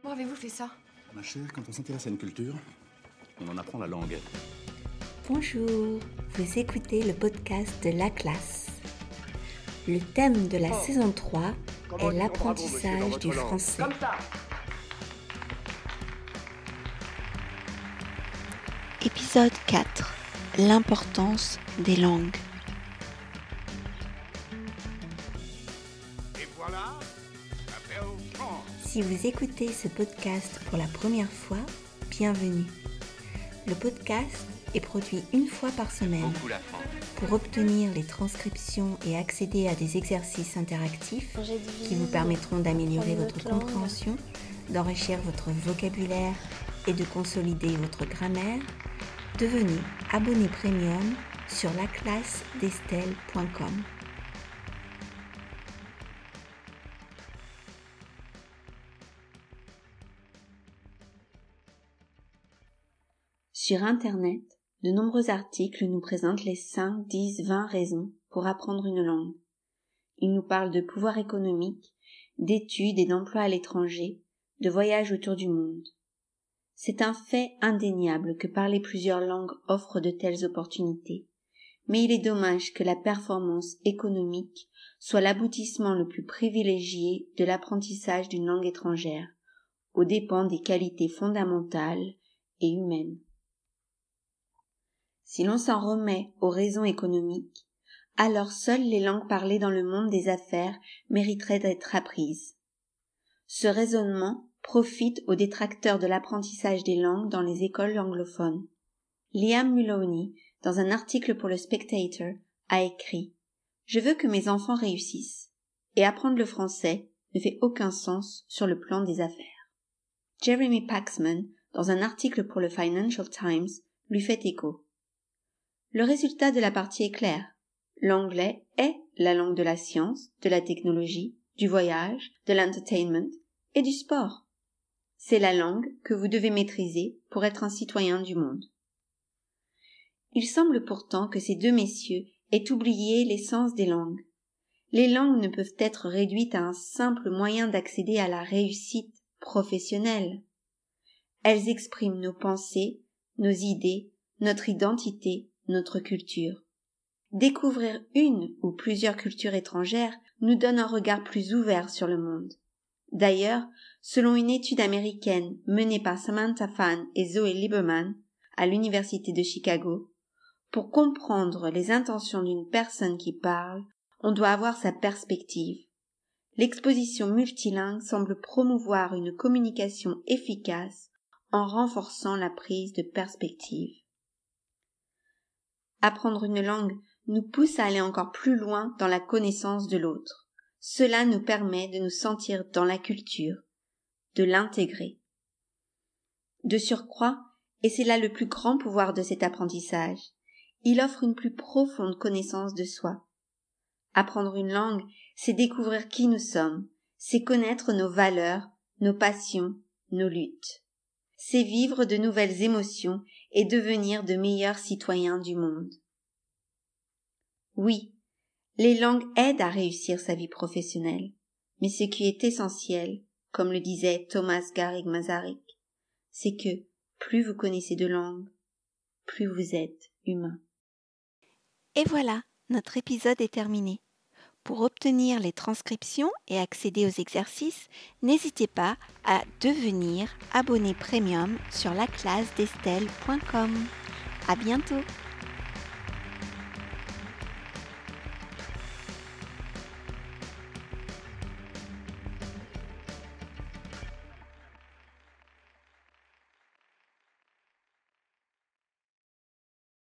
Comment avez-vous fait ça? Ma chère, quand on s'intéresse à une culture, on en apprend la langue. Bonjour, vous écoutez le podcast de La Classe. Le thème de la saison 3 est l'apprentissage du français. Comme ça. Épisode 4. L'importance des langues. Si vous écoutez ce podcast pour la première fois, bienvenue. Le podcast est produit une fois par semaine. Pour obtenir les transcriptions et accéder à des exercices interactifs qui vous permettront d'améliorer votre compréhension, d'enrichir votre vocabulaire et de consolider votre grammaire, devenez abonné premium sur laclassedestelle.com. Sur Internet, de nombreux articles nous présentent les 5, 10, 20 raisons pour apprendre une langue. Ils nous parlent de pouvoir économique, d'études et d'emplois à l'étranger, de voyages autour du monde. C'est un fait indéniable que parler plusieurs langues offre de telles opportunités, mais il est dommage que la performance économique soit l'aboutissement le plus privilégié de l'apprentissage d'une langue étrangère, aux dépens des qualités fondamentales et humaines. Si l'on s'en remet aux raisons économiques, alors seules les langues parlées dans le monde des affaires mériteraient d'être apprises. Ce raisonnement profite aux détracteurs de l'apprentissage des langues dans les écoles anglophones. Liam Mulowney, dans un article pour le Spectator, a écrit « Je veux que mes enfants réussissent, et apprendre le français ne fait aucun sens sur le plan des affaires. » Jeremy Paxman, dans un article pour le Financial Times, lui fait écho. Le résultat de la partie est clair. L'anglais est la langue de la science, de la technologie, du voyage, de l'entertainment et du sport. C'est la langue que vous devez maîtriser pour être un citoyen du monde. Il semble pourtant que ces deux messieurs aient oublié l'essence des langues. Les langues ne peuvent être réduites à un simple moyen d'accéder à la réussite professionnelle. Elles expriment nos pensées, nos idées, notre identité, notre culture. Découvrir une ou plusieurs cultures étrangères nous donne un regard plus ouvert sur le monde. D'ailleurs, selon une étude américaine menée par Samantha Fan et Zoé Lieberman à l'université de Chicago, pour comprendre les intentions d'une personne qui parle, on doit avoir sa perspective. L'exposition multilingue semble promouvoir une communication efficace en renforçant la prise de perspective. Apprendre une langue nous pousse à aller encore plus loin dans la connaissance de l'autre. Cela nous permet de nous sentir dans la culture, de l'intégrer. De surcroît, et c'est là le plus grand pouvoir de cet apprentissage, il offre une plus profonde connaissance de soi. Apprendre une langue, c'est découvrir qui nous sommes, c'est connaître nos valeurs, nos passions, nos luttes. C'est vivre de nouvelles émotions et devenir de meilleurs citoyens du monde. Oui, les langues aident à réussir sa vie professionnelle, mais ce qui est essentiel, comme le disait Thomas Garrig-Mazarik, c'est que plus vous connaissez de langues, plus vous êtes humain. Et voilà, notre épisode est terminé. Pour obtenir les transcriptions et accéder aux exercices, n'hésitez pas à devenir abonné premium sur laclassedestelle.com. À bientôt!